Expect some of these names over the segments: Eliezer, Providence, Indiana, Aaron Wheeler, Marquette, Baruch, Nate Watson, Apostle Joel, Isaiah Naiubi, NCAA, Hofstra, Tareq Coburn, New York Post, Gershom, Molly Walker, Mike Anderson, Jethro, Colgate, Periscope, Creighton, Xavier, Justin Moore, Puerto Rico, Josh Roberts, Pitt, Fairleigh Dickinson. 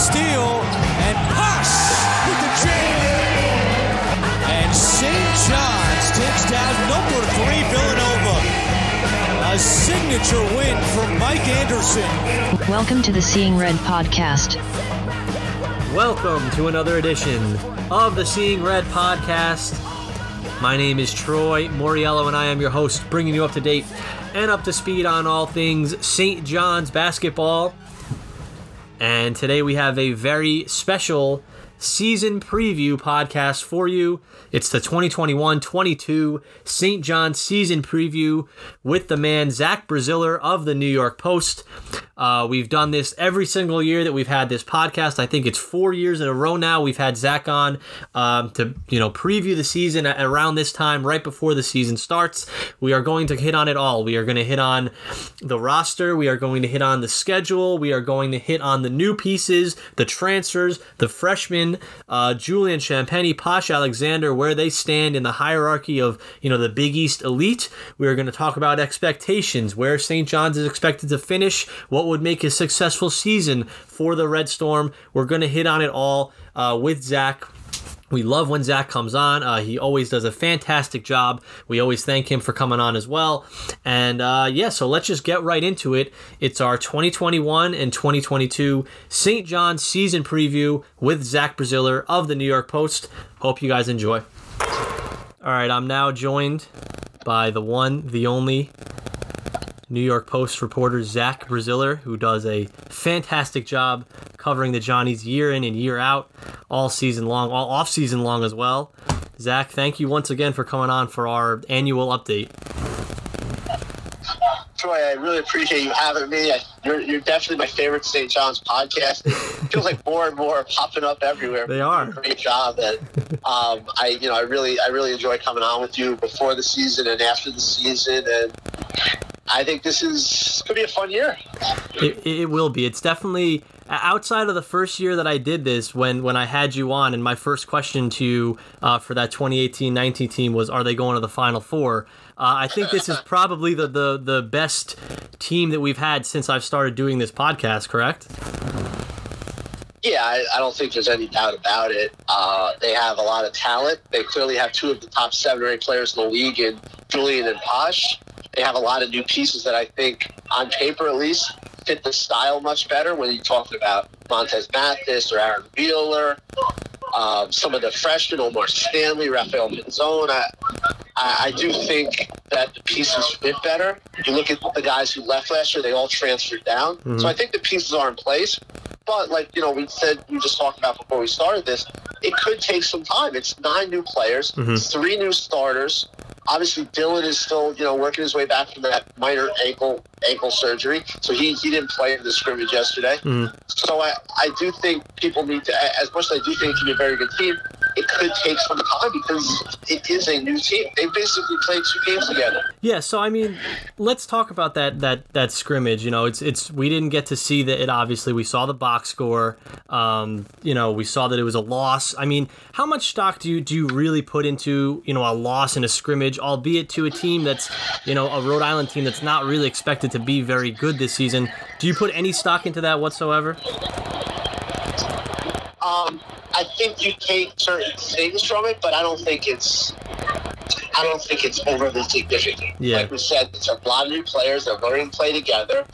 steal, and Posh with the jam. And St. John's takes down number 3 Villanova. A signature win for Mike Anderson. Welcome to the Seeing Red Podcast. Welcome to another edition of the Seeing Red Podcast. My name is Troy Moriello, and I am your host, bringing you up to date and up to speed on all things St. John's basketball. And today we have a very special season preview podcast for you. It's the 2021-22 St. John's season preview with the man Zach Braziller of the New York Post. We've done this every single year that we've had this podcast. I think it's 4 years in a row now we've had Zach on to preview the season around this time, right before the season starts. We are going to hit on it all. We are going to hit on the roster. We are going to hit on the schedule. We are going to hit on the new pieces, the transfers, the freshmen, Julian Champagnie, Posh Alexander, where they stand in the hierarchy of the Big East elite. We are going to talk about expectations, where St. John's is expected to finish, what would make a successful season for the Red Storm. We're going to hit on it all with Zach. We love when Zach comes on. He always does a fantastic job. We always thank him for coming on as well. And so let's just get right into it. It's our 2021 and 2022 St. John's season preview with Zach Braziller of the New York Post. Hope you guys enjoy. All right, I'm now joined by the one, the only, New York Post reporter Zach Braziller, who does a fantastic job covering the Johnnies year in and year out, all season long, all off season long as well. Zach, thank you once again for coming on for our annual update. Troy, I really appreciate you having me. You're definitely my favorite St. John's podcast. It feels like more and more are popping up everywhere. They are. Great job, and I really enjoy coming on with you before the season and after the season, and I think this could be a fun year. It will be. It's definitely, outside of the first year that I did this, when I had you on, and my first question to you for that 2018-19 team was, are they going to the Final Four? I think this is probably the best team that we've had since I've started doing this podcast, correct? Yeah, I don't think there's any doubt about it. They have a lot of talent. They clearly have two of the top 7 or 8 players in the league in Julian and Posh. They have a lot of new pieces that I think, on paper at least, fit the style much better. When you're talking about Montez Mathis or Aaron Wheeler, some of the freshmen, O'Mar Stanley, Isaiah Pinzone, I do think that the pieces fit better. You look at the guys who left last year, they all transferred down. Mm-hmm. So I think the pieces are in place. But like, we just talked about before we started this, it could take some time. It's 9 new players, mm-hmm. 3 new starters. Obviously, Dylan is still, working his way back from that minor ankle surgery. So he didn't play in the scrimmage yesterday. Mm-hmm. So I do think people need to, as much as I do think it can be a very good team, it could take some time because it is a new team. They basically played 2 games together. Yeah, so let's talk about that scrimmage. It's we didn't get to see that. It obviously, we saw the box score. We saw that it was a loss. How much stock do you really put into a loss in a scrimmage, albeit to a team that's a Rhode Island team that's not really expected to be very good this season? Do you put any stock into that whatsoever? I think you take certain things from it, but I don't think it's overly significant. Yeah. Like we said, it's a lot of new players that learn and play together.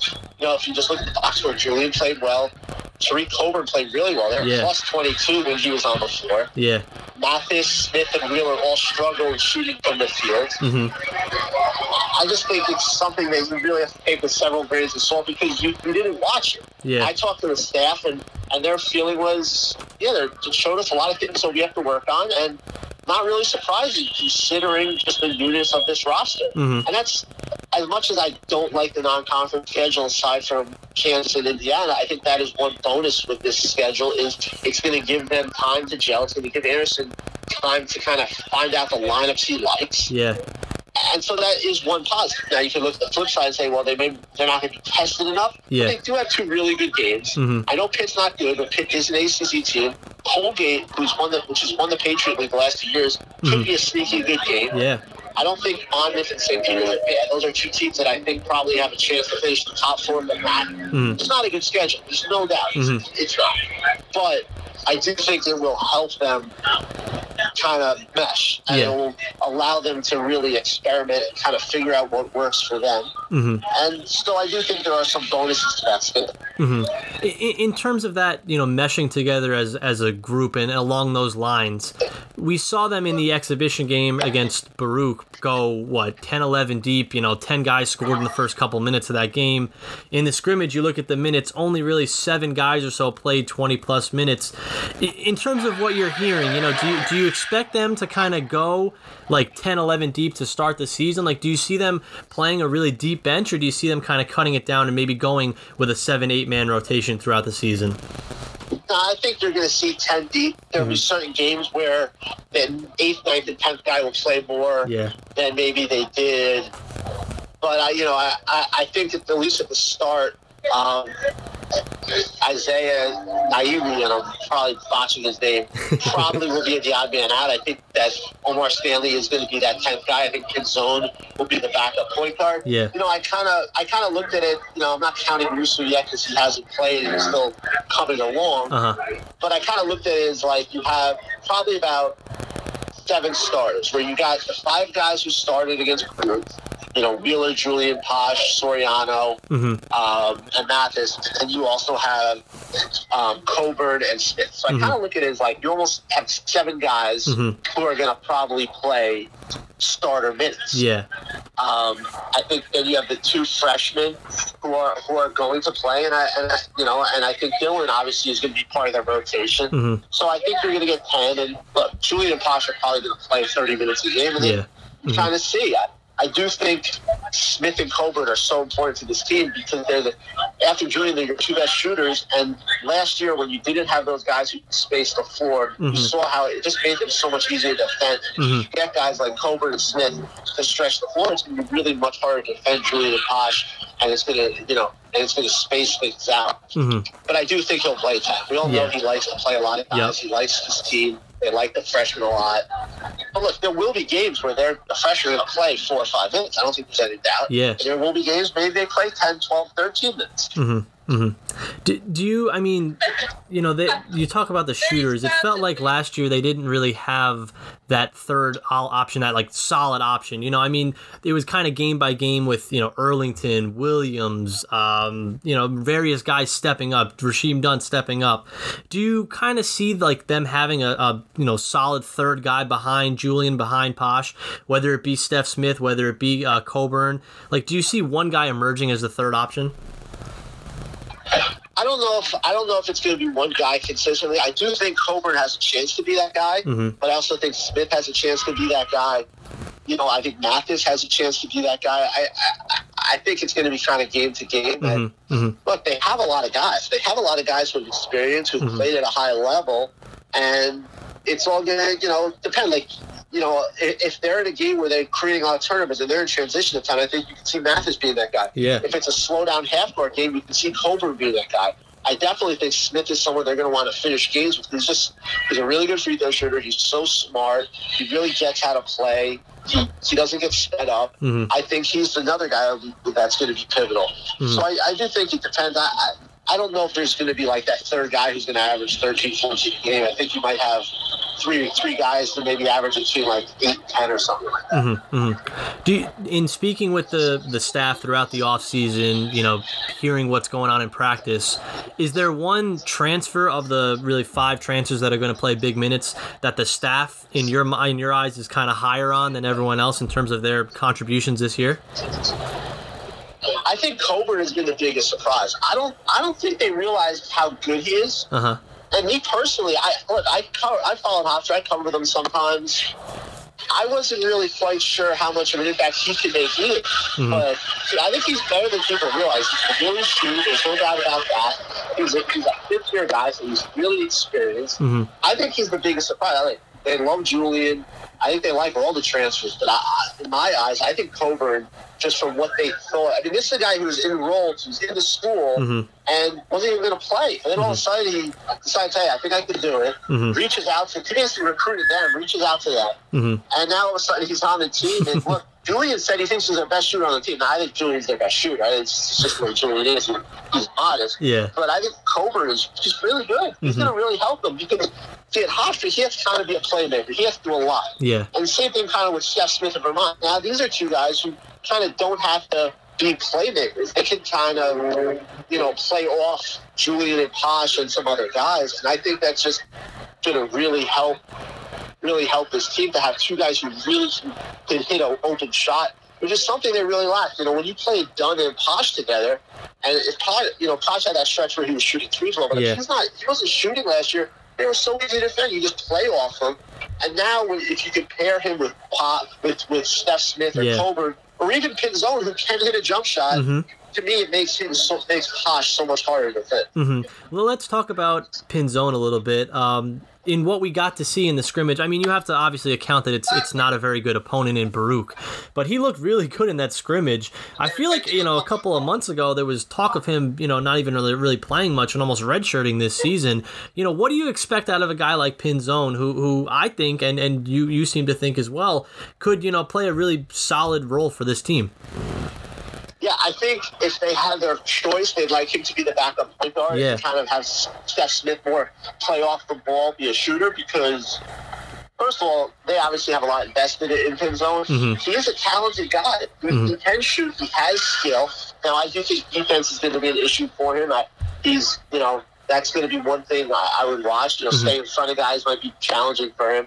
If you just look at the box score, Julian played well. Tareq Coburn played really well. They were plus 22 when he was on the floor. Yeah. Mathis, Smith, and Wheeler all struggled shooting from the field. Mm-hmm. I just think it's something that you really have to take with several grains of salt because you didn't watch it. Yeah. I talked to the staff, and their feeling was, they showed us a lot of things that we have to work on, and not really surprising considering just the newness of this roster. Mm-hmm. And that's, as much as I don't like the non-conference schedule aside from Kansas and Indiana, I think that is one bonus with this schedule is it's going to give them time to gel. It's going to give Anderson time to kind of find out the lineups he likes. Yeah. And so that is one positive. Now you can look at the flip side and say, well, they're not going to be tested enough. Yeah. But they do have 2 really good games. Mm-hmm. I know Pitt's not good, but Pitt is an ACC team. Colgate, which has won the Patriot League the last 2 years, could be a sneaky good game. Yeah. I don't think Monmouth and St. Peter's are bad. Those are two teams that I think probably have a chance to finish in the top four, but not. Mm-hmm. It's not a good schedule. There's no doubt. Mm-hmm. It's not. But I do think it will help them kind of mesh, and it will allow them to really experiment and kind of figure out what works for them. Mm-hmm. And still, I do think there are some bonuses to that schedule. Mm-hmm. In terms of that, you know, meshing together as a group and along those lines, we saw them in the exhibition game against Baruch go, 10-11 deep, 10 guys scored in the first couple minutes of that game. In the scrimmage, you look at the minutes, only really 7 guys or so played 20-plus minutes. In terms of what you're hearing, do you expect them to kind of go like 10-11 deep to start the season? Like, do you see them playing a really deep bench, or do you see them kind of cutting it down and maybe going with a 7-8 man rotation throughout the season? I think you're going to see 10 deep. There'll be certain games where the 8th, 9th, and 10th guy will play more than maybe they did. But, I think that at least at the start, Isaiah Naiubi, and I'm probably botching his name, probably will be the odd man out. I think that O'Mar Stanley is going to be that 10th guy. I think Pinzone will be the backup point guard. Yeah. I kind of looked at it. I'm not counting Russo yet because he hasn't played and he's still coming along. Uh-huh. But I kind of looked at it as like you have probably about 7 starters, where you got the 5 guys who started against Purdue. Wheeler, Julian, Posh, Soriano, and Mathis. And you also have Coburn and Smith. So I kind of look at it as like you almost have 7 guys who are going to probably play starter minutes. Yeah. I think then you have the 2 freshmen who are going to play, and I think Dylan obviously is going to be part of their rotation. Mm-hmm. So I think you're going to get 10. And look, Julian and Posh are probably going to play 30 minutes a game, and then you kind of see. I do think Smith and Coburn are so important to this team because they're after Julian, they're your 2 best shooters. And last year, when you didn't have those guys who spaced the floor, you saw how it just made them so much easier to defend. If you get guys like Coburn and Smith to stretch the floor, it's going to be really much harder to defend Julian and Posh, and it's going to, space things out. But I do think he'll play time. We all know he likes to play a lot of guys. He likes his team. They like the freshmen a lot. But look, there will be games where the freshmen are going to play 4 or 5 minutes. I don't think there's any doubt. Yeah. And there will be games maybe they play 10, 12, 13 minutes. Do you, you talk about the shooters. It felt like last year they didn't really have that third option, that like solid option. It was kind of game by game with, Earlington, Williams, various guys stepping up, Rasheem Dunn stepping up. Do you kind of see like them having a solid third guy behind Julian, behind Posh, whether it be Stef Smith, whether it be Coburn? Like, do you see one guy emerging as the third option? I don't know if it's going to be one guy consistently. I do think Coburn has a chance to be that guy, but I also think Smith has a chance to be that guy. I think Mathis has a chance to be that guy. I think it's going to be kind of game to game. Look, they have a lot of guys. They have a lot of guys with experience who played at a high level, and it's all going to depend. Like if they're in a game where they're creating a lot of turnovers and they're in transition of time, I think you can see Mathis being that guy. Yeah. If it's a slow down half court game, you can see Coburn being that guy. I definitely think Smith is someone they're going to want to finish games with. He's a really good free throw shooter. He's so smart. He really gets how to play. He doesn't get sped up. I think he's another guy that's going to be pivotal. So I do think it depends. I don't know if there's going to be like that third guy who's going to average 13, 14 a game. I think you might have three guys to maybe average between like 8, 10 or something like that. Do you, in speaking with the staff throughout the offseason, hearing what's going on in practice, is there one transfer of the really 5 transfers that are going to play big minutes that the staff in your eyes is kind of higher on than everyone else in terms of their contributions this year? I think Coburn has been the biggest surprise. I don't think they realized how good he is. And me personally, I follow Hofstra. I cover them sometimes. I wasn't really quite sure how much of an impact he could make either. But I think he's better than people realize. He's a really shoot. There's no doubt about that. He's a fifth-year guy, so he's really experienced. I think he's the biggest surprise. They love Julian. I think they like all the transfers, but in my eyes, I think Coburn, just from what they thought. I mean, this is a guy who was enrolled, who's in the school, and wasn't even going to play. And then all of a sudden, he decides, hey, I think I can do it. Reaches out to, he has to recruit it there, reaches out to that. And now all of a sudden, he's on the team. And look, Julian said he thinks he's the best shooter on the team. Now, I think Julian's their best shooter. It's just the way Julian is. He's modest. Yeah. But I think Coburn is just really good. He's going to really help them because, see, at Hofstra, he has to kind of be a playmaker. He has to do a lot. Yeah. And the same thing kind of with Stef Smith of Vermont. Now, these are two guys who kind of don't have to be playmakers. They can kind of, you know, play off Julian and Posh and some other guys. And I think that's just going to really help this team to have two guys who really can hit an open shot, which is something they really lack. You know, when you play Dunn and Posh together, and it's probably, you know, Posh had that stretch where he was shooting threes well, but if he wasn't shooting last year, they were so easy to defend. You just play off them. And now if you can pair him with Stef Smith or Coburn, or even Pinzone, who can hit a jump shot, to me it makes Posh so much harder to fit. Well, let's talk about Pinzone a little bit. In what we got to see in the scrimmage, I mean, you have to obviously account that it's not a very good opponent in Baruch, but he looked really good in that scrimmage. I feel like, you know, a couple of months ago, there was talk of him, you know, not even really playing much and almost redshirting this season. You know, what do you expect out of a guy like Pinzone, who I think, and you seem to think as well, could, you know, play a really solid role for this team? Yeah, I think if they had their choice, they'd like him to be the backup point guard and kind of have Stef Smith more play off the ball, be a shooter, because, first of all, they obviously have a lot invested in Pinzone. He is a talented guy. He can shoot. He has skill. Now, I do think defense is going to be an issue for him. He's, you know, that's going to be one thing I would watch. You know, staying in front of guys might be challenging for him.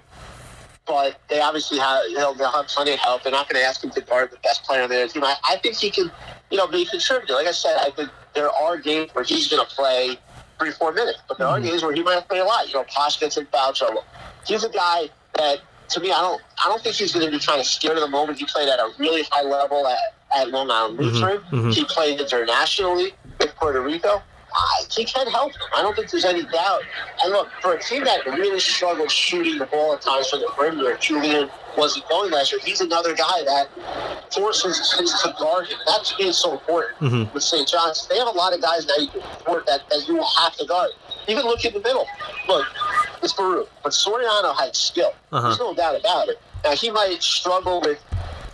But they obviously they'll have plenty of help. They're not going to ask him to guard the best player on their team. I think he can, you know, be a contributor. Like I said, I think there are games where he's going to play 3-4 minutes, but there are games where he might play a lot. You know, Posh gets in foul trouble. He's a guy that, to me, I don't think he's going to be trying to steer to the moment. He played at a really high level at Long Island Lutheran. He played internationally with Puerto Rico. He can help them. I don't think there's any doubt. And look, for a team that really struggled shooting the ball at times from the perimeter, Julian wasn't going last year. He's another guy that forces kids to guard him. That to me is so important with St. John's. They have a lot of guys that you can support that you will have to guard. Even look in the middle. Look, it's Baruch, but Soriano had skill. There's no doubt about it. Now, he might struggle with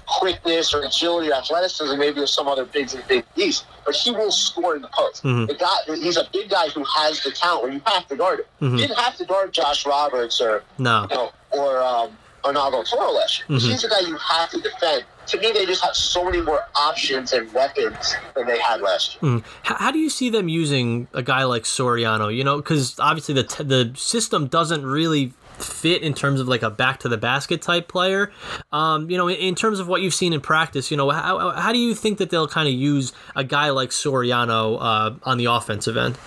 quickness or agility or athleticism, maybe there's some other bigs in the Big East, but he will score in the post. The guy, he's a big guy who has the talent where you have to guard him. You didn't have to guard Josh Roberts or Arnaldo Toro last year. He's a guy you have to defend. To me, they just have so many more options and weapons than they had last year. How do you see them using a guy like Soriano? You know, because obviously the system doesn't really fit in terms of like a back to the basket type player. You know, in terms of what you've seen in practice, you know, how do you think that they'll kind of use a guy like Soriano on the offensive end?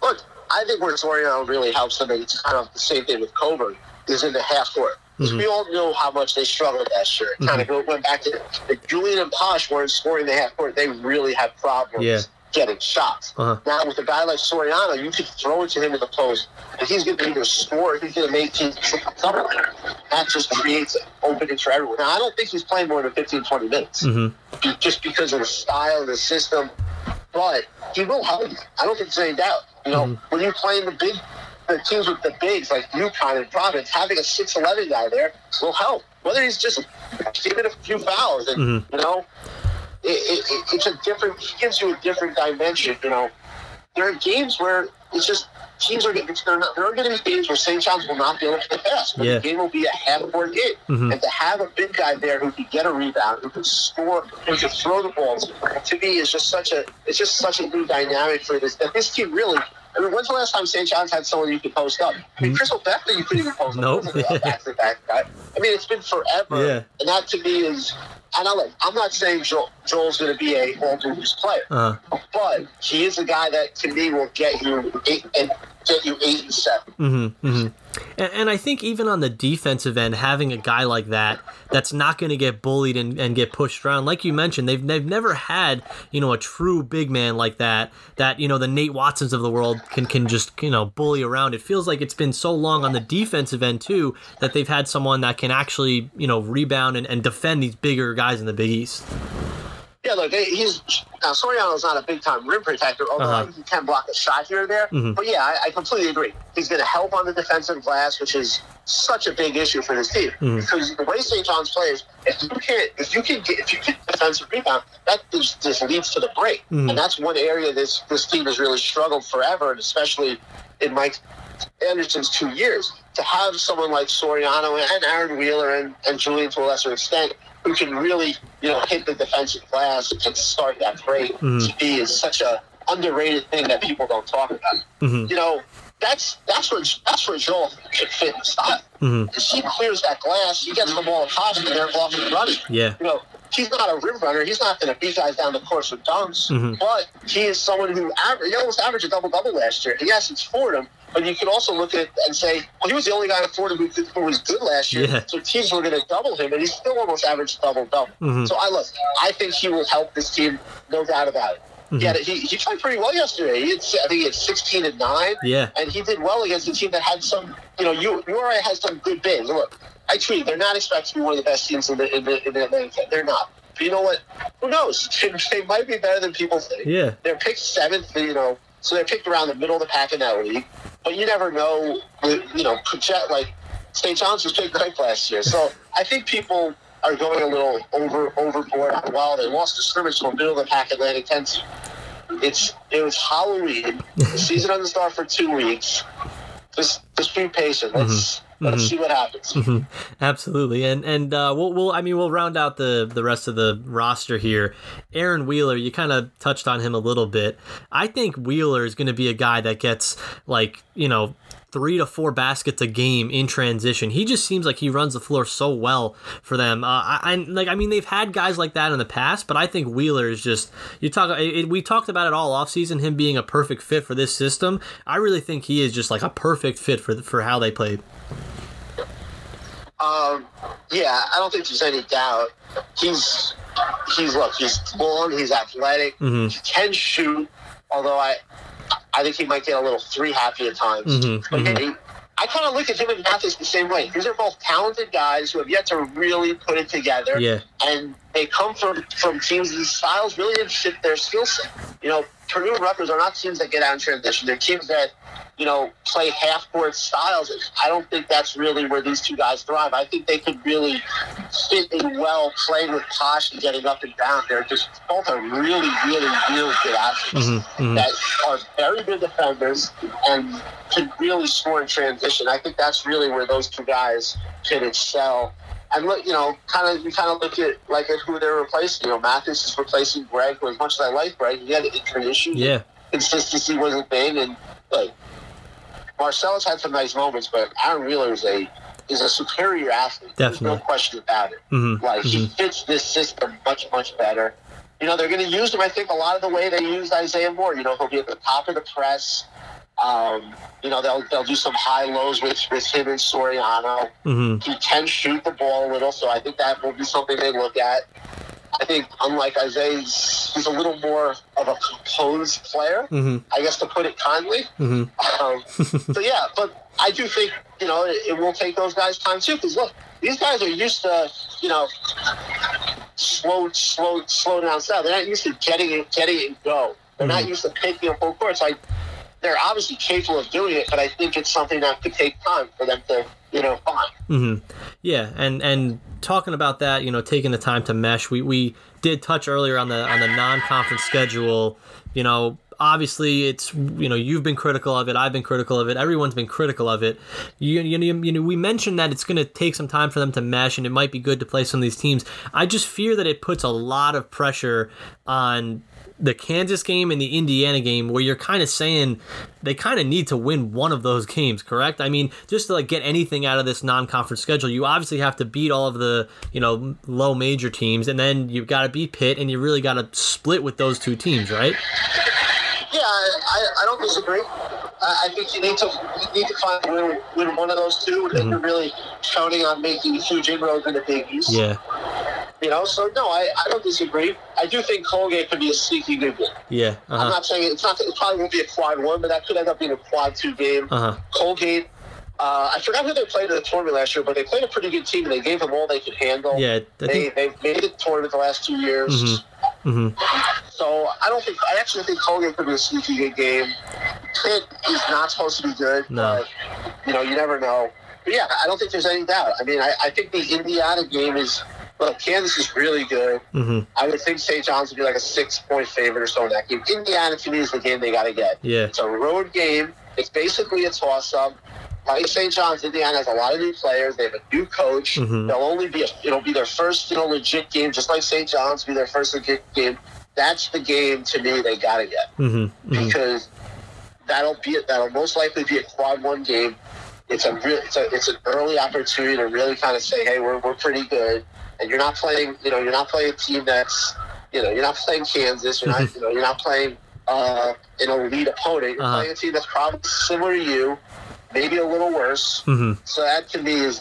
Look, I think where Soriano really helps them, it's kind of the same thing with Coburn, is in the half court. We all know how much they struggled last year. It kind of went back to Julian and Posh weren't scoring the half court. They really had problems getting shots. Now, with a guy like Soriano, you could throw it to him in the post, and he's going to either score or he's going to make teams cover. That just creates openings for everyone. Now, I don't think he's playing more than 15, 20 minutes just because of the style and the system, but he will help you. I don't think there's any doubt. You know, when you're playing the teams with the bigs like UConn and Providence, having a 6'11" guy there will help. Whether he's just giving a few fouls, and you know, it's a different. He gives you a different dimension. You know, there are games where it's just teams are getting. There are going to be games where St. John's will not be able to pass. But the game will be a half-court game, and to have a big guy there who can get a rebound, who can score, who can throw the balls, to me is just such a. It's just such a new dynamic for this. That this team really. I mean, when's the last time St. John's had someone you could post up? I mean, Crystal Bethany, you couldn't even post up. Back. I mean, it's been forever. Yeah. And that to me is, and I'm not saying Joel's going to be a all-moves player, but he is a guy that to me will get you 8 and 7. And I think even on the defensive end, having a guy like that that's not going to get bullied and get pushed around, like you mentioned, they've never had, you know, a true big man like that, you know, the Nate Watsons of the world can just, you know, bully around. It feels like it's been so long on the defensive end, too, that they've had someone that can actually, you know, rebound and defend these bigger guys in the Big East. Yeah, look, Soriano's not a big-time rim protector, although he can block a shot here or there. Mm-hmm. But yeah, I completely agree. He's going to help on the defensive glass, which is such a big issue for this team. Mm-hmm. Because the way St. John's plays, if you can defensive rebound, that just leads to the break. Mm-hmm. And that's one area this team has really struggled forever, and especially in Mike Anderson's 2 years. To have someone like Soriano and Aaron Wheeler and Julian to a lesser extent who can really, you know, hit the defensive glass and start that break, to be is such a underrated thing that people don't talk about. Mm-hmm. You know, that's where Joel should fit in style. Mm-hmm. If she clears that glass, he gets the ball across and they're off and running. Yeah. You know, he's not a rim runner. He's not going to beat guys down the course with dunks, but he is someone who almost averaged a double-double last year. And yes, it's Fordham, but you can also look at it and say, well, he was the only guy in Fordham who was good last year, so teams were going to double him, and he still almost averaged a double-double. Mm-hmm. So I think he will help this team, no doubt about it. Mm-hmm. Yeah, he played pretty well yesterday. I think he had 16 and 9. Yeah, and he did well against a team that had some. You know, URI has some good bigs. Look, I tweet they're not expected to be one of the best teams in the Atlantic. They're not. But you know what? Who knows? They might be better than people think. Yeah, they're picked 7th. You know, so they're picked around the middle of the pack in that league. But you never know. You know, like St. John's was picked 9th last year. So I think people are going a little overboard. Wow, they lost the scrimmage to a middle of the pack Atlantic 10 team. It was Halloween. The season doesn't start for 2 weeks. Just be patient. Let's see what happens. Mm-hmm. Absolutely, and we'll round out the rest of the roster here. Aaron Wheeler, you kind of touched on him a little bit. I think Wheeler is going to be a guy that gets, like, you know, 3 to 4 baskets a game in transition. He just seems like he runs the floor so well for them. They've had guys like that in the past, but I think Wheeler is just, we talked about it all offseason, him being a perfect fit for this system. I really think he is just like a perfect fit for how they played. Yeah, I don't think there's any doubt. He's long, he's athletic, he can shoot, although I think he might get a little three happy at times. I kind of look at him and Mathis the same way. These are both talented guys who have yet to really put it together. Yeah. And they come from teams whose styles really didn't fit their skill set. You know, Purdue and Rutgers are not teams that get out in transition. They're teams that, you know, play half-court styles. I don't think that's really where these two guys thrive. I think they could really fit in well playing with Posh and getting up and down. They're just both are really, really, really good athletes that are very good defenders and can really score in transition. I think that's really where those two guys can excel. And look, you know, you kind of look at who they're replacing. You know, Mathis is replacing Greg, who, as much as I like Greg, he had an injury issue. Yeah, consistency wasn't big, and like Marcellus had some nice moments, but Aaron Wheeler is a superior athlete. Definitely. There's no question about it. He fits this system much, much better. You know, they're going to use him, I think, a lot of the way they used Isaiah Moore. You know, he'll be at the top of the press. You know, they'll do some high lows with him and Soriano. He can shoot the ball a little, so I think that will be something they look at. I think, unlike Isaiah, he's a little more of a composed player, I guess, to put it kindly. So yeah, but I do think, you know, it will take those guys time too, because look, these guys are used to, you know, slow down style. They're not used to getting it and go. They're not used to picking up full courts. Like, they're obviously capable of doing it, but I think it's something that could take time for them to, you know, find. Yeah, and talking about that, you know, taking the time to mesh, we did touch earlier on the non-conference schedule. You know, obviously it's, you know, you've been critical of it, I've been critical of it, everyone's been critical of it. You know, we mentioned that it's going to take some time for them to mesh, and it might be good to play some of these teams. I just fear that it puts a lot of pressure on the Kansas game and the Indiana game, where you're kind of saying they kind of need to win one of those games, correct? I mean, just to like get anything out of this non-conference schedule, you obviously have to beat all of the, you know, low major teams, and then you've got to beat Pitt, and you really got to split with those two teams, right? Yeah, I don't disagree. I think you need to find a way to win one of those two if you're really counting on making huge inroads in the Big East. Yeah. You know, so no, I don't disagree. I do think Colgate could be a sneaky good win. Yeah. Uh-huh. I'm not saying it probably won't be a quad one, but that could end up being a quad two game. Uh-huh. Colgate, I forgot who they played in the tournament last year, but they played a pretty good team and they gave them all they could handle. Yeah, they've made it tournament the last 2 years. Mm-hmm. Mm-hmm. So I actually think Colgate could be a sneaky good game. Pitt is not supposed to be good. No. But, you know, you never know. But yeah, I don't think there's any doubt. I mean, I think the Indiana game is. Look, Kansas is really good. Mm-hmm. I would think St. John's would be like a 6-point favorite or so in that game. Indiana, to me, is the game they got to get. Yeah. It's a road game. It's basically a toss-up. Like St. John's, Indiana has a lot of new players. They have a new coach. Mm-hmm. It'll be their first, legit game, just like St. John's will be their first legit game. That's the game, to me, they got to get. Mm-hmm. Mm-hmm. Because that'll most likely be a quad one game. It's an early opportunity to really kind of say, hey, we're pretty good. And you're not playing, you're not playing a team that's, you're not playing Kansas. You're not, you're not playing an elite opponent. You're playing a team that's probably similar to you, maybe a little worse. Mm-hmm. So that to me is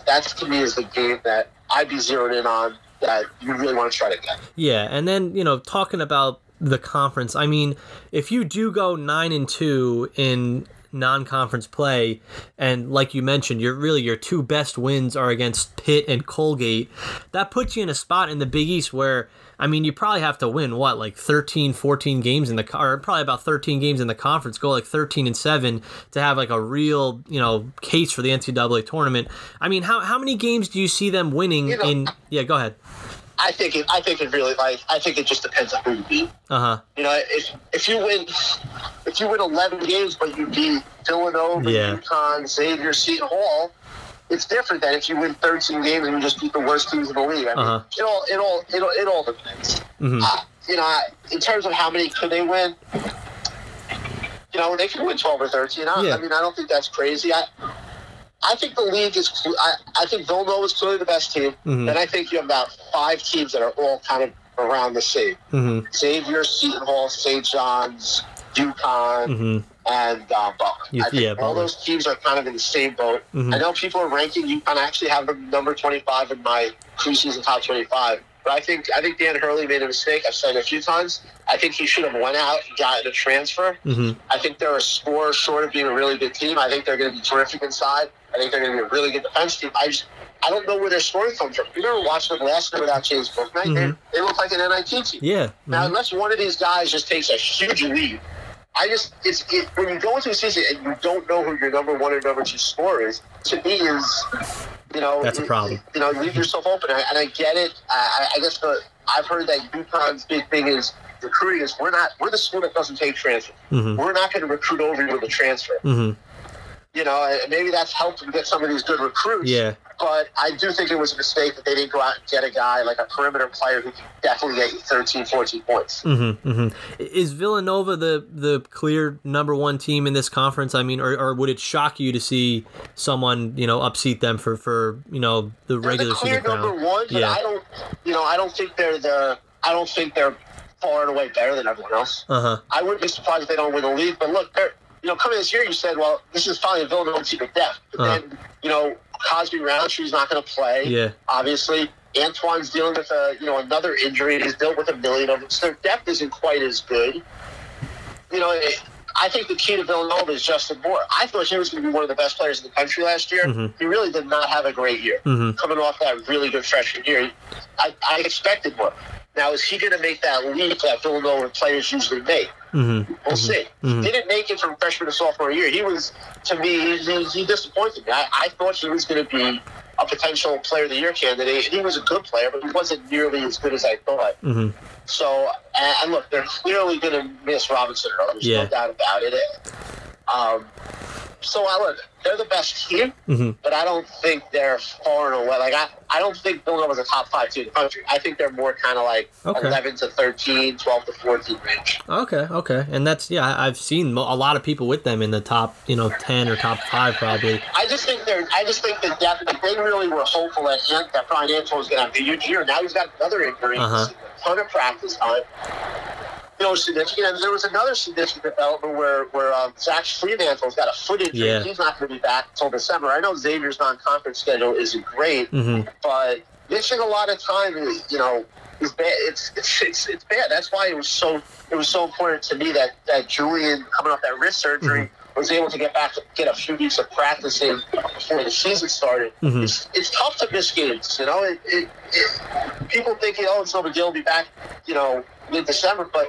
the game that I'd be zeroed in on that you really want to try to get. Yeah, and then talking about the conference. I mean, if you do go 9-2 in non-conference play, and like you mentioned, your two best wins are against Pitt and Colgate, that puts you in a spot in the Big East where, I mean, you probably have to win, 13-14 games probably about 13 games in the conference, go 13-7 to have a real, case for the NCAA tournament. I mean, how many games do you see them winning in? Yeah, go ahead. I think it just depends on who you beat. Uh huh. If you win 11 games but you beat Villanova, UConn, Xavier, Seton Hall, it's different than if you win 13 games and you just beat the worst teams in the league. I mean, it all depends. Mm-hmm. In terms of how many could they win, they could win 12 or 13. I mean, I don't think that's crazy. I think the league is. I think Villanova is clearly the best team. Mm-hmm. And I think you have about 5 teams that are all kind of around the same. Mm-hmm. Xavier, Seton Hall, St. John's, UConn, and Buck. All those teams are kind of in the same boat. Mm-hmm. I know people are ranking UConn. I actually have them number 25 in my preseason top 25. But I think Dan Hurley made a mistake. I've said it a few times. I think he should have went out and gotten a transfer. Mm-hmm. I think they're a score short of being a really good team. I think they're going to be terrific inside. I think they're going to be a really good defense team. I don't know where their scoring comes from. You never watched them last year without James Booknight. They look like an NIT team. Yeah. Mm-hmm. Now, unless one of these guys just takes a huge lead, when you go into a season and you don't know who your number one or number two scorer is, to me is. That's a problem. You leave yourself open, and I get it. I guess I've heard that UConn's big thing is recruiting is we're the school that doesn't take transfer. Mm-hmm. We're not going to recruit over you with a transfer. Mm-hmm. Maybe that's helped them get some of these good recruits. Yeah. But I do think it was a mistake that they didn't go out and get a guy like a perimeter player who can definitely get you 13, 14 points. Mm-hmm, mm-hmm. Is Villanova the clear number one team in this conference? I mean, or would it shock you to see someone upseat them for the regular season? They're the clear number one, but yeah. I don't think they're far and away better than everyone else. Uh-huh. I wouldn't be surprised if they don't win the league. But look, they're coming this year, you said, well, this is probably a Villanova team of death. But then Cosby Roundtree's not going to play. Yeah. Obviously, Antoine's dealing with another injury, and he's dealt with a million of them. So their depth isn't quite as good. I think the key to Villanova is Justin Moore. I thought he was going to be one of the best players in the country last year. Mm-hmm. He really did not have a great year. Mm-hmm. Coming off that really good freshman year, I expected more. Now, is he going to make that leap that Villanova players usually make? Mm-hmm. We'll see. Mm-hmm. He didn't make it from freshman to sophomore year. He was, to me, he disappointed me. I thought he was going to be a potential player of the year candidate, and he was a good player, but he wasn't nearly as good as I thought. Mm-hmm. So, and look, they're clearly going to miss Robinson Earl. There's no doubt about it. They're the best team, but I don't think they're far and away. I don't think Villanova was a top 5 team in the country. I think they're more kind of 11-13, 12-14 range. Okay. And that's, I've seen a lot of people with them in the top, 10 or top 5 probably. I just think the depth, if they really were hopeful that Brian Antoine was going to have a huge year, now he's got another injury, a ton of practice time. no significant. And there was another significant development where Zach Freemantle's got a foot injury. Yeah. He's not going to be back until December. I know Xavier's non-conference schedule isn't great, but missing a lot of time, you know, is bad. It's bad. That's why it was so important to me that Julian, coming off that wrist surgery, was able to get a few weeks of practice in before the season started. It's tough to miss games, you know. People think, oh, it's no big deal, will be back, you know, mid-December, but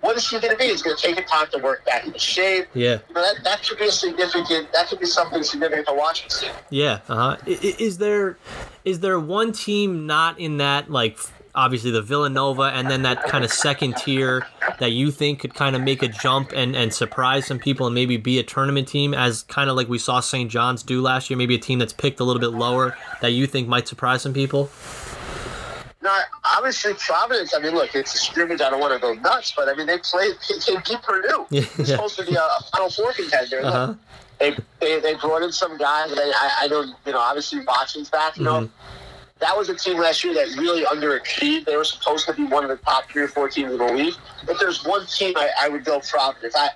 what is he going to be? It's going to take him time to work back into shape. Yeah, you know, that could be that could be something significant to watch and see. Yeah, Is there one team not in that, like, obviously the Villanova and then that kind of second tier that you think could kind of make a jump and surprise some people and maybe be a tournament team, as kind of like we saw St. John's do last year, maybe a team that's picked a little bit lower that you think might surprise some people? No, obviously Providence. I mean, look, it's a scrimmage. I don't want to go nuts, but I mean, they beat Purdue. Yeah. It's supposed to be a Final Four contender. Uh-huh. They brought in some guys. I know, you know, obviously Boston's back, you know. That was a team last year that really underachieved. They were supposed to be one of the top 3 or 4 teams in the league. If there's one team, I would go Providence. I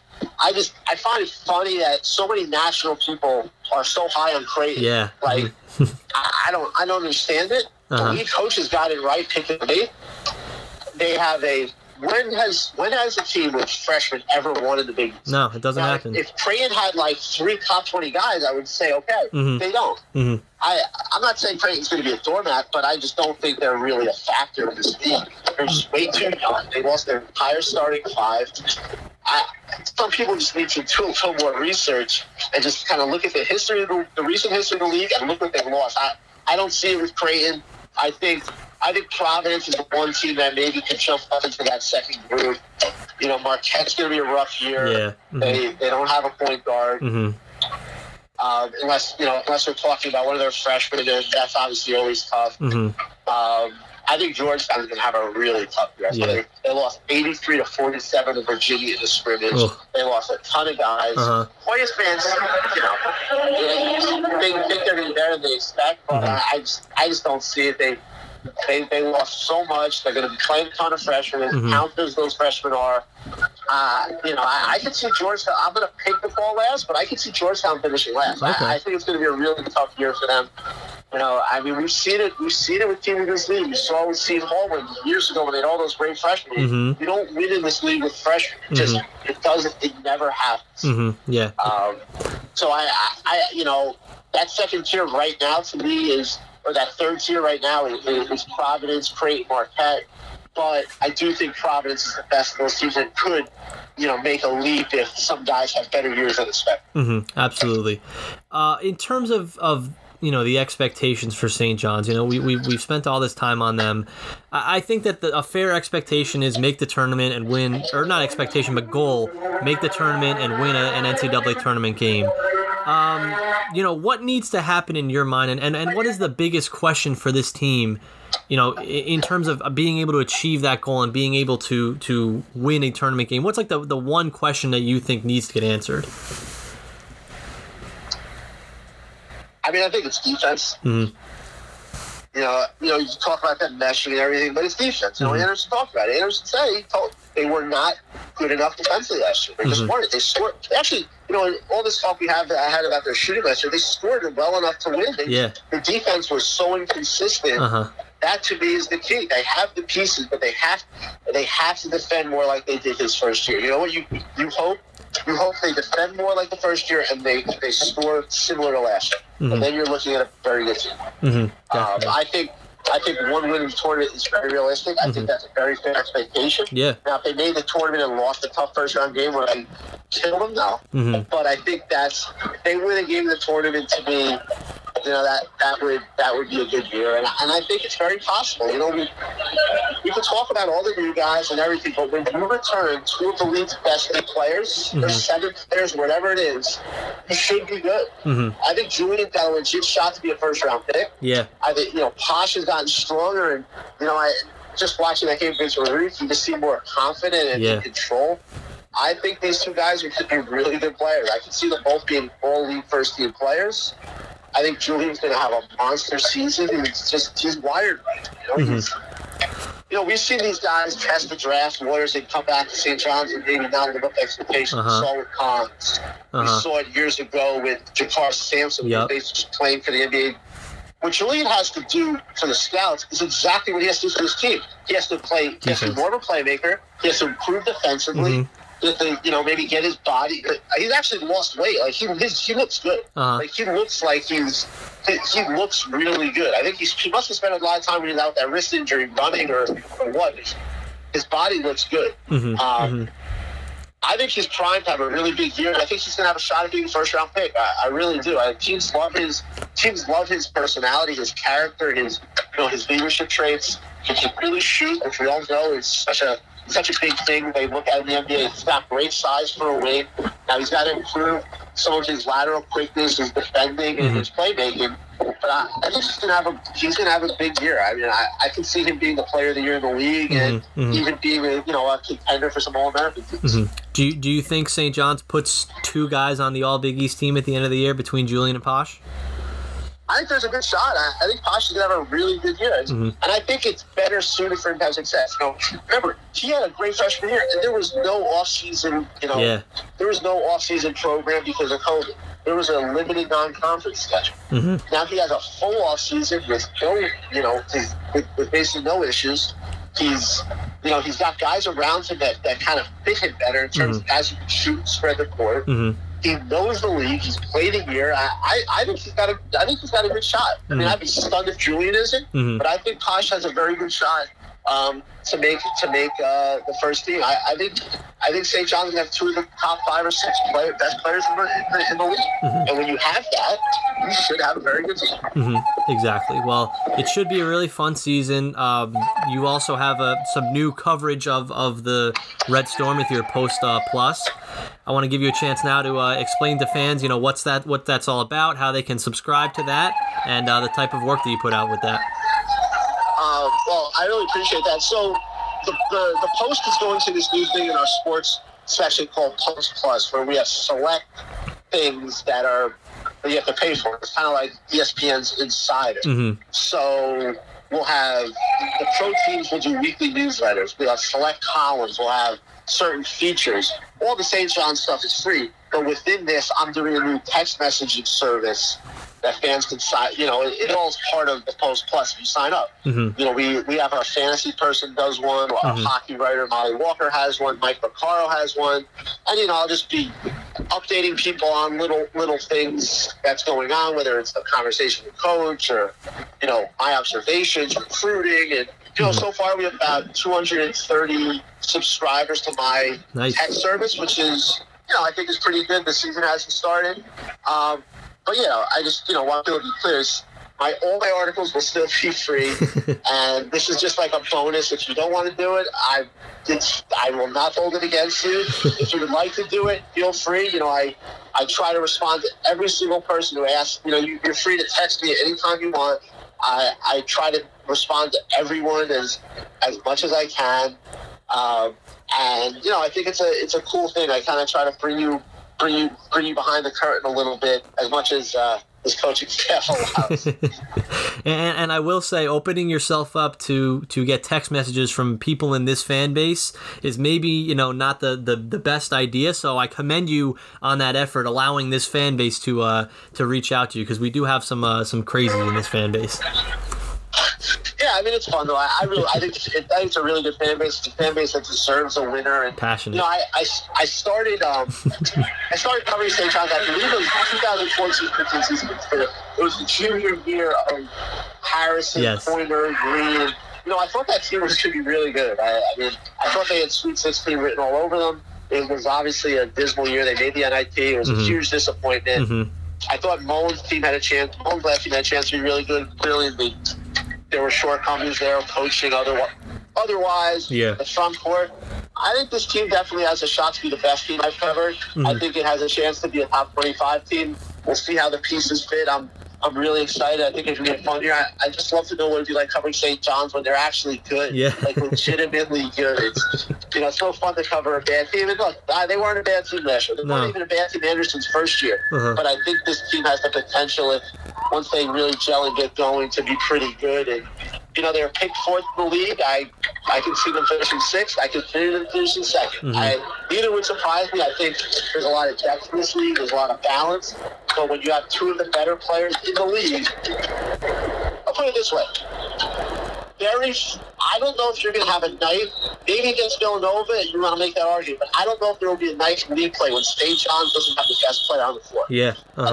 find it funny that so many national people are so high on Creighton. Yeah. Like, I don't understand it. Uh-huh. The league coaches got it right, picking me. They have a when has a team with freshmen ever won in the Big East? No, it doesn't happen. If Creighton had like 3 top 20 guys, I would say okay. They don't. I'm not saying Creighton's going to be a doormat, but I just don't think they're really a factor in this league. They're just way too young. They lost their entire starting 5. Some people just need to do a little more research and just kind of look at the history of the recent history of the league and look what they've lost. I don't see it with Creighton. I think Providence is the one team that maybe can jump up into that second group. You know, Marquette's going to be a rough year. Yeah. They don't have a point guard. Unless we're talking about one of their freshmen, that's obviously always tough. I think Georgetown's going to have a really tough year. Yeah. They lost 83-47 to Virginia in the scrimmage. They lost a ton of guys. Hoyas fans, you know, they think they're going to be better than they expect, but I just don't see it. They lost so much. They're going to be playing a ton of freshmen. As countless those freshmen are, you know, I could see Georgetown. I'm going to pick the fall last, but I could see Georgetown finishing last. Okay. I think it's going to be a really tough year for them. You know, I mean, we've seen it with teams in this league. We saw it with Steve Hallman years ago when they had all those great freshmen. You don't win in this league with freshmen. It never happens. Yeah. So I you know, that second tier right now to me is. Or that third tier right now is Providence, Creighton, Marquette. But I do think Providence is the best of those teams that could, you know, make a leap if some guys have better years than expected. Absolutely. In terms of you know, the expectations for St. John's, you know, we've spent all this time on them. I think that a fair expectation is make the tournament and win, or not expectation, but goal, make the tournament and win an NCAA tournament game. You know, what needs to happen in your mind, and what is the biggest question for this team, you know, in terms of being able to achieve that goal and being able to win a tournament game? What's like the one question that you think needs to get answered? I mean, I think it's defense. You know, you talk about that meshing and everything, but it's defense. You know, Anderson talked about it. Anderson said they were not good enough defensively last year. They just weren't. They scored. Actually, you know, all this talk I had about their shooting last year, they scored it well enough to win. The defense was so inconsistent. That to me is the key. They have the pieces, but they have to defend more like they did this first year. You know what? You hope they defend more like the first year and they score similar to last year. And then you're looking at a very good team. I think one winning tournament is very realistic. I think that's a very fair expectation. Yeah. Now, if they made the tournament and lost a tough first-round game, would I kill them? No. But I think that's if they win a game in the tournament, to me, you know, that would be a good year. And I think it's very possible. You know, we can talk about all the new guys and everything, but when you return two of the league's best players, or 7 players, whatever it is, you should be good. I think Julian got a legit shot to be a first-round pick. Yeah. I think, you know, Posh has gotten stronger, and you know, I just watching that game against Baruch, you just seem more confident and in control. I think these two guys could be really good players. I can see them both being all-league first-team players. I think Julian's going to have a monster season. He's wired right now. You know? you know, we've seen these guys test the draft. Warriors, they come back to St. John's and they did not live up to expectations. Uh-huh. We saw with Collins. Uh-huh. We saw it years ago with Jakar Sampson. Yep. They just playing for the NBA. What Julian has to do for the scouts is exactly what he has to do for his team. He has to play. He has to be more of a playmaker. He has to improve defensively. Mm-hmm. To, you know, maybe get his body. He's actually lost weight. Like he looks good. Uh-huh. Like he looks like he looks really good. I think he must have spent a lot of time without that wrist injury, running or what. His body looks good. Mm-hmm. I think he's primed to have a really big year. I think he's going to have a shot at being a first-round pick. I really do. Teams love his personality, his character, his leadership traits. He can really shoot, which we all know is such a big thing. They look at him in the NBA. He's got great size for a weight. Now he's got to improve some of his lateral quickness, his defending, and his playmaking. But I think he's gonna have a big year. I mean, I can see him being the player of the year in the league, and even being a contender for some All-American teams. Mm-hmm. Do you think St. John's puts two guys on the All Big East team at the end of the year between Julian and Posh? I think there's a good shot. I think Posh is going to have a really good year. Mm-hmm. And I think it's better suited for him to have success. You know, remember, he had a great freshman year, and there was no off-season, there was no off-season program because of COVID. There was a limited non-conference schedule. Mm-hmm. Now he has a full off-season with with basically no issues. He's got guys around him that kind of fit him better in terms of as he can shoot and spread the court. Mm-hmm. He knows the league. He's played a year. I think he's got a good shot. I mean, I'd be stunned if Julian isn't, but I think Posh has a very good shot to make the first team. I think St. John's can have two of the top 5 or 6 best players in the league. Mm-hmm. And when you have that, you should have a very good team. Mm-hmm. Exactly. Well, it should be a really fun season. You also have some new coverage of the Red Storm with your Post Plus. I want to give you a chance now to explain to fans, what that's all about, how they can subscribe to that, and the type of work that you put out with that. Well, I really appreciate that. So the Post is going to this new thing in our sports section called Post Plus, where we have select things that you have to pay for. It's kind of like ESPN's Insider. Mm-hmm. So we'll have the pro teams will do weekly newsletters. We'll have select columns. We'll have certain features. All the St. John's stuff is free, but within this, I'm doing a new text messaging service that fans can sign. It all is part of the Post Plus if you sign up. Mm-hmm. We have our fantasy person does one, our hockey writer Molly Walker has one, Mike Vaccaro has one, and I'll just be updating people on little things that's going on, whether it's a conversation with coach or my observations, recruiting, and so far we have about 230 subscribers to my text service, which is I think is pretty good. The season hasn't started. But I just want to be clear. All my articles will still be free, and this is just like a bonus. If you don't want to do it, I will not hold it against you. If you would like to do it, feel free. I try to respond to every single person who asks. You're free to text me anytime you want. I try to respond to everyone as much as I can, and I think it's a cool thing. I kind of try to bring you behind the curtain a little bit as much as this coaching staff allows. and I will say, opening yourself up to get text messages from people in this fan base is maybe not the best idea. So I commend you on that effort, allowing this fan base to reach out to you, because we do have some crazies in this fan base. Yeah, I mean, it's fun though. I think it's a really good fan base. It's a fan base that deserves a winner. And passionate. I started covering St. John's. I believe it was 2014-15 season. It was the junior year of Harrison, Pointer, Green. I thought that team was going to be really good. I thought they had Sweet 16 written all over them. It was obviously a dismal year. They made the NIT. It was a huge disappointment. Mm-hmm. I thought Mullen's team had a chance. Mullen's last team had a chance to be really good. Clearly, there were shortcomings there, coaching otherwise. Yeah. The front court. I think this team definitely has a shot to be the best team I've covered. Mm-hmm. I think it has a chance to be a top 25 team. We'll see how the pieces fit. I'm really excited. I think it's going to be fun here. I just love to know what it would be like covering St. John's when they're actually good, like legitimately good. It's, it's so fun to cover a bad team. And look, they weren't a bad team last year. They weren't even a bad team Anderson's first year. Uh-huh. But I think this team has the potential, if once they really gel and get going, to be pretty good. And, they were picked 4th in the league. I I can see them finishing sixth. I can see them finishing second. Mm-hmm. Neither would surprise me. I think there's a lot of depth in this league. There's a lot of balance. But when you have two of the better players in the league, I'll put it this way. I don't know if you're going to have a night, maybe against Villanova, you want to make that argument, but I don't know if there will be a nice league play when St. John's doesn't have the best player on the floor. Yeah, uh-huh.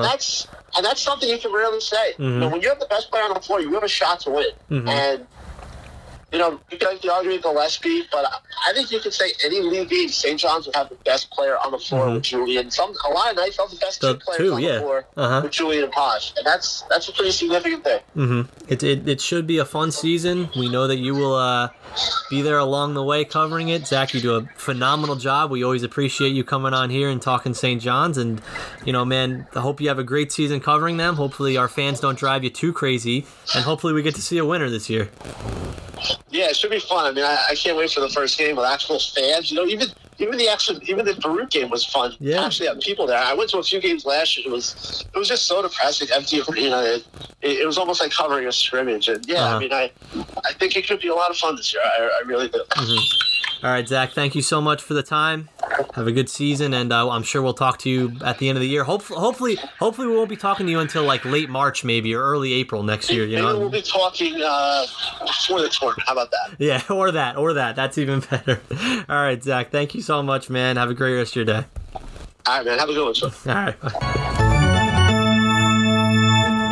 And that's something you can rarely say. Mm-hmm. You know, when you have the best player on the floor, you have a shot to win. Mm-hmm. And, you know, you can argue with Gillespie, but I think you can say any league game, St. John's would have the best player on the floor mm-hmm. with Julian. A lot of nights, have the best two players on the floor uh-huh. with Julian and Posh. And that's a pretty significant thing. Mm-hmm. It should be a fun season. We know that you will be there along the way covering it. Zach, you do a phenomenal job. We always appreciate you coming on here and talking St. John's. And, you know, man, I hope you have a great season covering them. Hopefully our fans don't drive you too crazy. And hopefully we get to see a winner this year. Yeah, it should be fun. I mean, I can't wait for the first game with actual fans. You know, even the Baruch game was fun. Yeah. Actually, had people there. I went to a few games last year. It was just so depressing, empty arena. It was almost like covering a scrimmage. And yeah, uh-huh. I mean, I think it could be a lot of fun this year. I really do. Mm-hmm. All right, Zach. Thank you so much for the time. Have a good season, and I'm sure we'll talk to you at the end of the year. Hopefully, we won't be talking to you until like late March, maybe, or early April next year. Maybe we'll be talking before the tournament. How about that? Yeah, or that. That's even better. All right, Zach. Thank you so much, man. Have a great rest of your day. All right, man. Have a good one, sir. All right. Bye.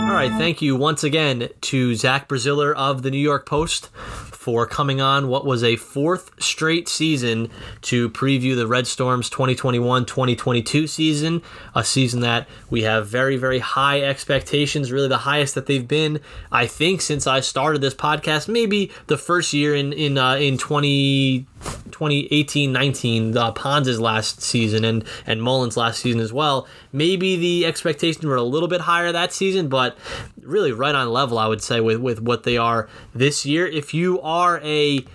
All right, thank you once again to Zach Braziller of the New York Post for coming on what was a fourth straight season to preview the Red Storm's 2021-2022 season, a season that we have very, very high expectations, really the highest that they've been, I think, since I started this podcast, maybe the first year in 2018-19, Pons' last season and Mullen's last season as well. Maybe the expectations were a little bit higher that season, but really right on level, I would say, with what they are this year. If you are a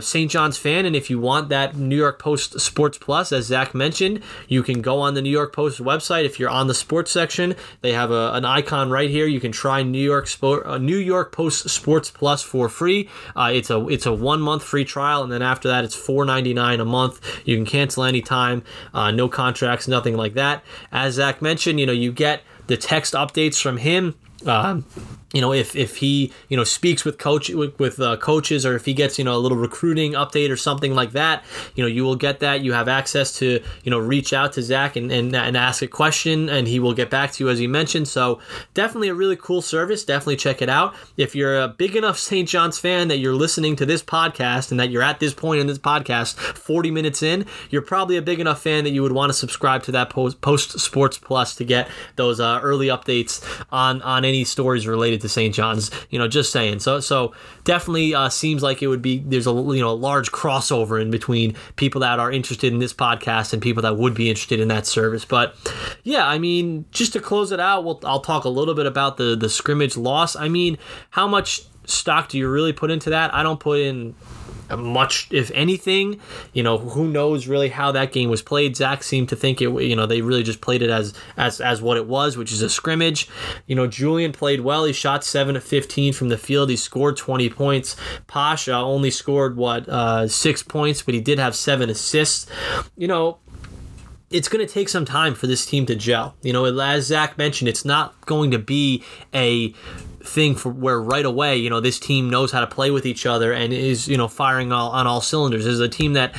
St. John's fan, and if you want that New York Post Sports Plus, as Zach mentioned, you can go on the New York Post website. If you're on the sports section, they have an icon right here. You can try New York Post Sports Plus for free. It's a 1 month free trial, and then after that, it's $4.99 a month. You can cancel anytime. No contracts, nothing like that. As Zach mentioned, you get the text updates from him. If he speaks with coaches, or if he gets a little recruiting update or something like that, you will get that. You have access to reach out to Zach and ask a question, and he will get back to you, as he mentioned. So definitely a really cool service. Definitely check it out. If you're a big enough St. John's fan that you're listening to this podcast and that you're at this point in this podcast, 40 minutes in, you're probably a big enough fan that you would want to subscribe to that Post Sports Plus to get those early updates on any stories related to St. John's, just saying. So definitely seems like it would be, there's a large crossover in between people that are interested in this podcast and people that would be interested in that service. But yeah, I mean, just to close it out, I'll talk a little bit about the scrimmage loss. I mean, how much stock do you really put into that? I don't put in much, if anything. Who knows really how that game was played. Zach seemed to think it, they really just played it as what it was, which is a scrimmage. Julian played well. He shot 7 of 15 from the field. He scored 20 points. Posh only scored 6 points, but he did have 7 assists. It's going to take some time for this team to gel. As Zach mentioned, it's not going to be a thing for where right away this team knows how to play with each other and is firing on all cylinders. This is a team that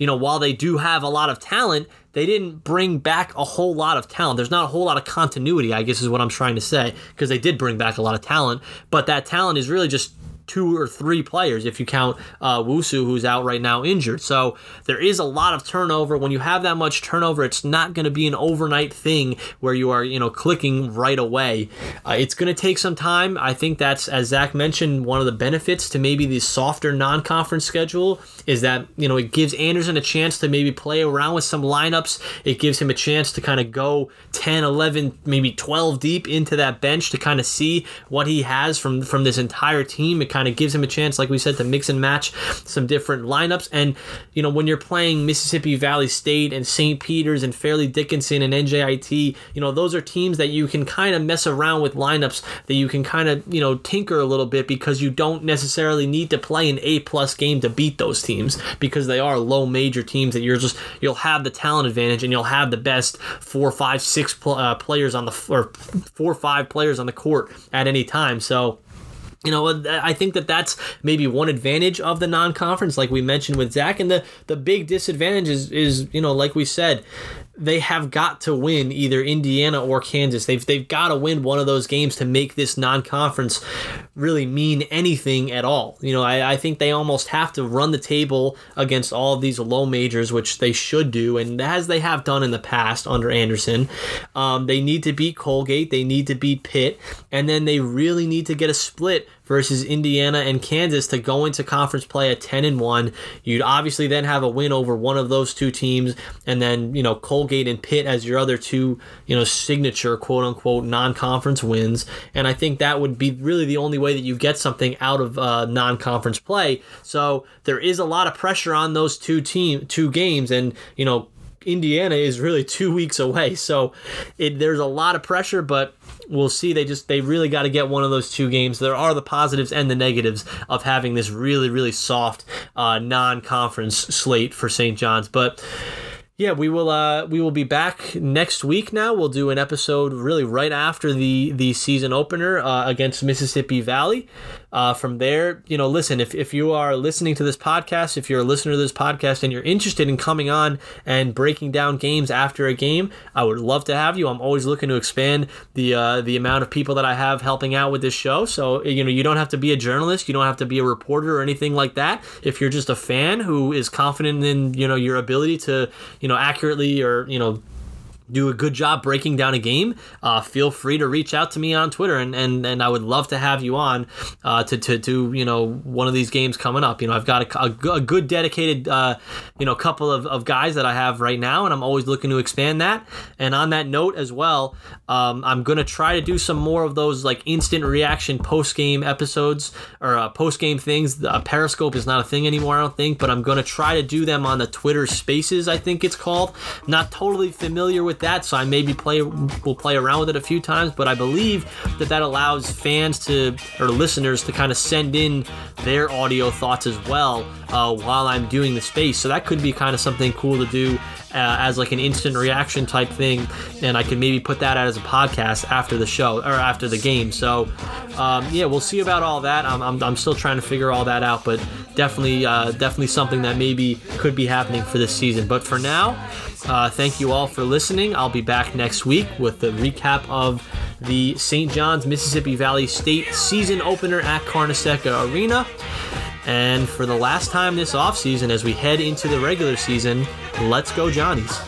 while they do have a lot of talent, they didn't bring back a whole lot of talent. There's not a whole lot of continuity, I guess, is what I'm trying to say, because they did bring back a lot of talent, but that talent is really just 2 or 3 players if you count Wusu, who's out right now injured. So there is a lot of turnover. When you have that much turnover, it's not going to be an overnight thing where you are clicking right away. It's going to take some time. I think that's, as Zach mentioned, one of the benefits to maybe the softer non-conference schedule is that it gives Anderson a chance to maybe play around with some lineups. It gives him a chance to kind of go 10, 11, maybe 12 deep into that bench to kind of see what he has from this entire team. It kind of gives him a chance, like we said, to mix and match some different lineups. And, you know, when you're playing Mississippi Valley State and St. Peter's and Fairleigh Dickinson and NJIT, you know, those are teams that you can kind of mess around with lineups, that you can kind of, you know, tinker a little bit, because you don't necessarily need to play an A-plus game to beat those teams, because they are low major teams that you'll have the talent advantage, and you'll have the best 4, 5, 6 players on the, or 4 or 5 players on the court at any time. So, you know, I think that that's maybe one advantage of the non-conference, like we mentioned with Zach. And the big disadvantage is, you know, like we said, they have got to win either Indiana or Kansas. They've got to win one of those games to make this non-conference really mean anything at all. You know, I think they almost have to run the table against all of these low majors, which they should do, and as they have done in the past under Anderson. They need to beat Colgate. They need to beat Pitt. And then they really need to get a split versus Indiana and Kansas to go into conference play at 10-1. You'd obviously then have a win over one of those two teams, and then, you know, Colgate and Pitt as your other two, you know, signature quote-unquote non-conference wins. And I think that would be really the only way that you get something out of non-conference play. So there is a lot of pressure on those two games, and, you know, Indiana is really 2 weeks away, so there's a lot of pressure, but we'll see. They really got to get one of those two games. There are the positives and the negatives of having this really, really soft non-conference slate for St. John's. But yeah, we will be back next week. Now we'll do an episode really right after the season opener against Mississippi Valley. From there, you know, listen, if you are listening to this podcast, if you're a listener to this podcast and you're interested in coming on and breaking down games after a game, I would love to have you. I'm always looking to expand the amount of people that I have helping out with this show. So, you know, you don't have to be a journalist. You don't have to be a reporter or anything like that. If you're just a fan who is confident in, you know, your ability to, you know, accurately or, you know, do a good job breaking down a game, feel free to reach out to me on Twitter, and I would love to have you on to do, you know, one of these games coming up. You know, I've got a good dedicated you know, couple of guys that I have right now, and I'm always looking to expand that. And on that note as well, I'm gonna try to do some more of those like instant reaction post game episodes or post game things. Periscope is not a thing anymore, I don't think, but I'm gonna try to do them on the Twitter Spaces, I think it's called. Not totally familiar with that, so I maybe will play around with it a few times, but I believe that allows fans to, or listeners to, kind of send in their audio thoughts as well while I'm doing the space. So that could be kind of something cool to do as like an instant reaction type thing, and I could maybe put that out as a podcast after the show or after the game. So yeah, we'll see about all that. I'm still trying to figure all that out, but definitely something that maybe could be happening for this season. But for now, thank you all for listening. I'll be back next week with the recap of the St. John's Mississippi Valley State season opener at Carneseca Arena. And for the last time this offseason, as we head into the regular season, let's go Johnnies.